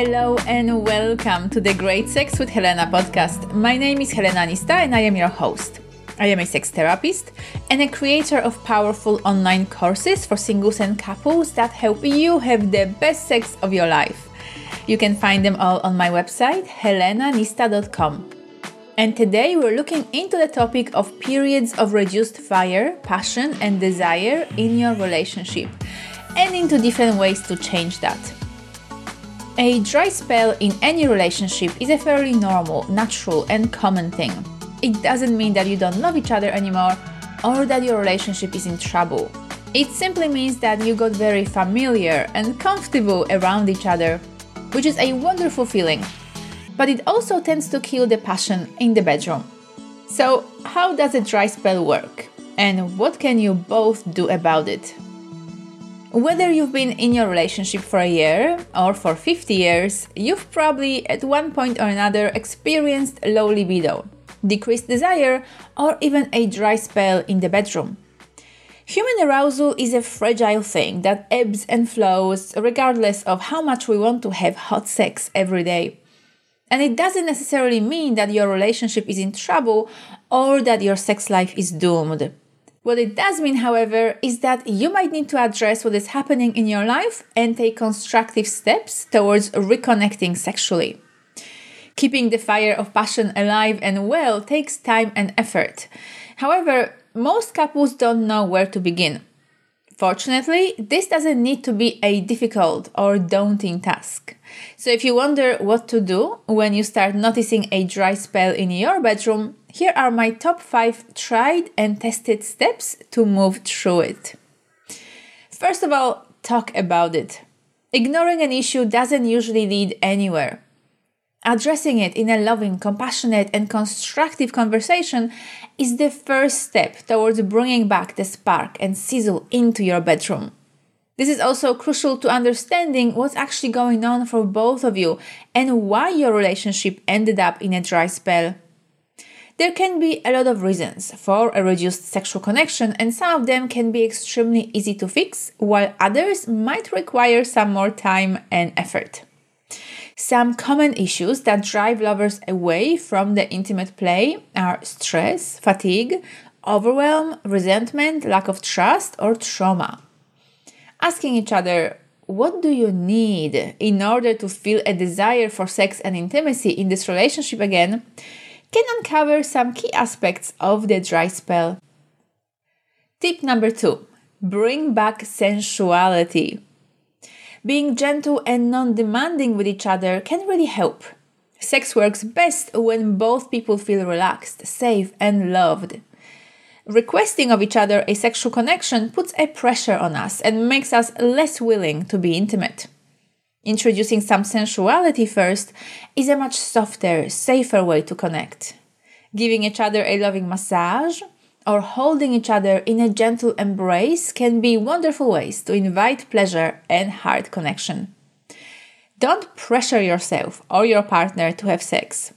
Hello and welcome to the Great Sex with Helena podcast. My name is Helena Nista and I am your host. I am a sex therapist and a creator of powerful online courses for singles and couples that help you have the best sex of your life. You can find them all on my website, helenanista.com. And today we're looking into the topic of periods of reduced fire, passion and desire in your relationship and into different ways to change that. A dry spell in any relationship is a fairly normal, natural and common thing. It doesn't mean that you don't love each other anymore or that your relationship is in trouble. It simply means that you got very familiar and comfortable around each other, which is a wonderful feeling. But it also tends to kill the passion in the bedroom. So how does a dry spell work? And what can you both do about it? Whether you've been in your relationship for a year or for 50 years, you've probably at one point or another experienced low libido, decreased desire, or even a dry spell in the bedroom. Human arousal is a fragile thing that ebbs and flows regardless of how much we want to have hot sex every day. And it doesn't necessarily mean that your relationship is in trouble or that your sex life is doomed. What it does mean, however, is that you might need to address what is happening in your life and take constructive steps towards reconnecting sexually. Keeping the fire of passion alive and well takes time and effort. However, most couples don't know where to begin. Fortunately, this doesn't need to be a difficult or daunting task. So if you wonder what to do when you start noticing a dry spell in your bedroom, here are my top 5 tried and tested steps to move through it. First of all, talk about it. Ignoring an issue doesn't usually lead anywhere. Addressing it in a loving, compassionate, and constructive conversation is the first step towards bringing back the spark and sizzle into your bedroom. This is also crucial to understanding what's actually going on for both of you and why your relationship ended up in a dry spell. There can be a lot of reasons for a reduced sexual connection, and some of them can be extremely easy to fix, while others might require some more time and effort. Some common issues that drive lovers away from the intimate play are stress, fatigue, overwhelm, resentment, lack of trust, or trauma. Asking each other, what do you need in order to feel a desire for sex and intimacy in this relationship again, can uncover some key aspects of the dry spell. Tip number 2. Bring back sensuality. Being gentle and non-demanding with each other can really help. Sex works best when both people feel relaxed, safe, and loved. Requesting of each other a sexual connection puts a pressure on us and makes us less willing to be intimate. Introducing some sensuality first is a much softer, safer way to connect. Giving each other a loving massage or holding each other in a gentle embrace can be wonderful ways to invite pleasure and heart connection. Don't pressure yourself or your partner to have sex.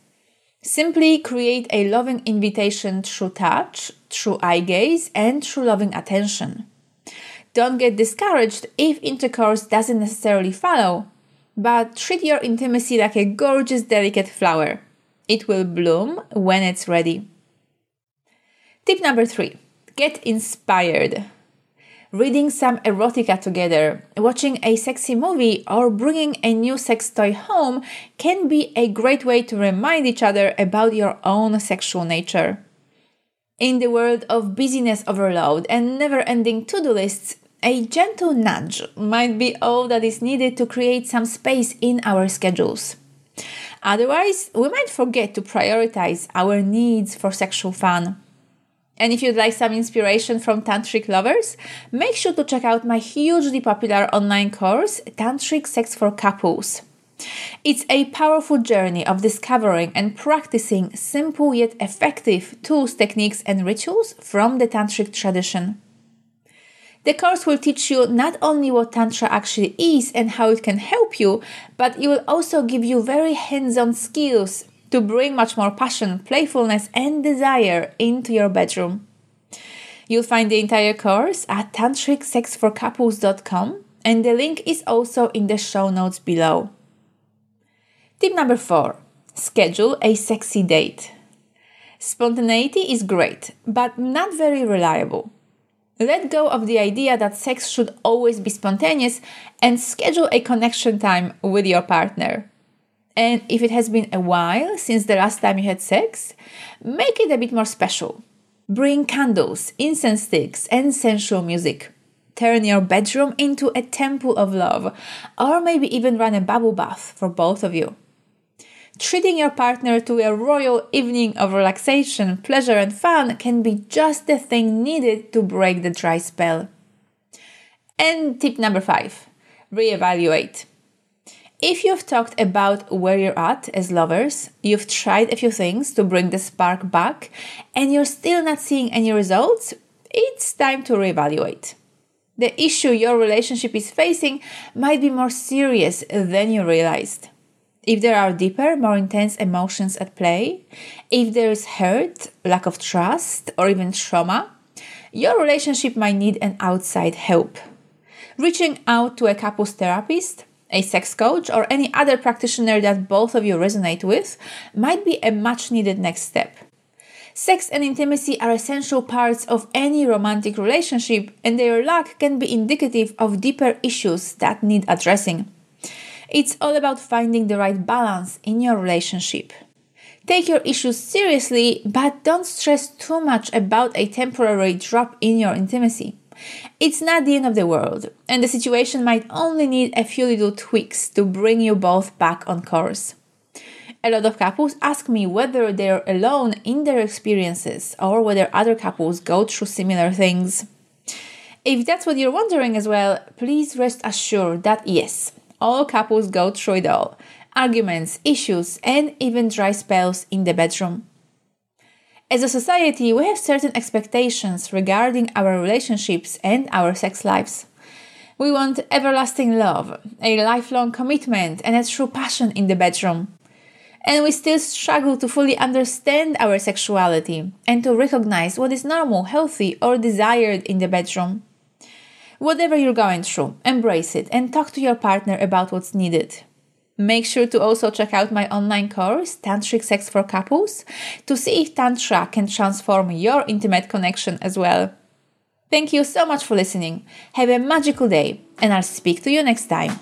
Simply create a loving invitation through touch, through eye gaze, and through loving attention. Don't get discouraged if intercourse doesn't necessarily follow, but treat your intimacy like a gorgeous, delicate flower. It will bloom when it's ready. Tip number 3. Get inspired. Reading some erotica together, watching a sexy movie, or bringing a new sex toy home can be a great way to remind each other about your own sexual nature. In the world of busyness overload and never-ending to-do lists, a gentle nudge might be all that is needed to create some space in our schedules. Otherwise, we might forget to prioritize our needs for sexual fun. And if you'd like some inspiration from tantric lovers, make sure to check out my hugely popular online course, Tantric Sex for Couples. It's a powerful journey of discovering and practicing simple yet effective tools, techniques, and rituals from the tantric tradition. The course will teach you not only what Tantra actually is and how it can help you, but it will also give you very hands-on skills to bring much more passion, playfulness, and desire into your bedroom. You'll find the entire course at tantricsexforcouples.com, and the link is also in the show notes below. Tip number 4. Schedule a sexy date. Spontaneity is great, but not very reliable. Let go of the idea that sex should always be spontaneous and schedule a connection time with your partner. And if it has been a while since the last time you had sex, make it a bit more special. Bring candles, incense sticks, and sensual music. Turn your bedroom into a temple of love, or maybe even run a bubble bath for both of you. Treating your partner to a royal evening of relaxation, pleasure, and fun can be just the thing needed to break the dry spell. And tip number 5, reevaluate. If you've talked about where you're at as lovers, you've tried a few things to bring the spark back, and you're still not seeing any results, it's time to reevaluate. The issue your relationship is facing might be more serious than you realized. If there are deeper, more intense emotions at play, if there is hurt, lack of trust, or even trauma, your relationship might need an outside help. Reaching out to a couples therapist, a sex coach, or any other practitioner that both of you resonate with might be a much-needed next step. Sex and intimacy are essential parts of any romantic relationship, and their lack can be indicative of deeper issues that need addressing. It's all about finding the right balance in your relationship. Take your issues seriously, but don't stress too much about a temporary drop in your intimacy. It's not the end of the world, and the situation might only need a few little tweaks to bring you both back on course. A lot of couples ask me whether they're alone in their experiences or whether other couples go through similar things. If that's what you're wondering as well, please rest assured that yes, all couples go through it all. Arguments, issues, and even dry spells in the bedroom. As a society, we have certain expectations regarding our relationships and our sex lives. We want everlasting love, a lifelong commitment, and a true passion in the bedroom. And we still struggle to fully understand our sexuality and to recognize what is normal, healthy, or desired in the bedroom. Whatever you're going through, embrace it and talk to your partner about what's needed. Make sure to also check out my online course, Tantric Sex for Couples, to see if Tantra can transform your intimate connection as well. Thank you so much for listening. Have a magical day, and I'll speak to you next time.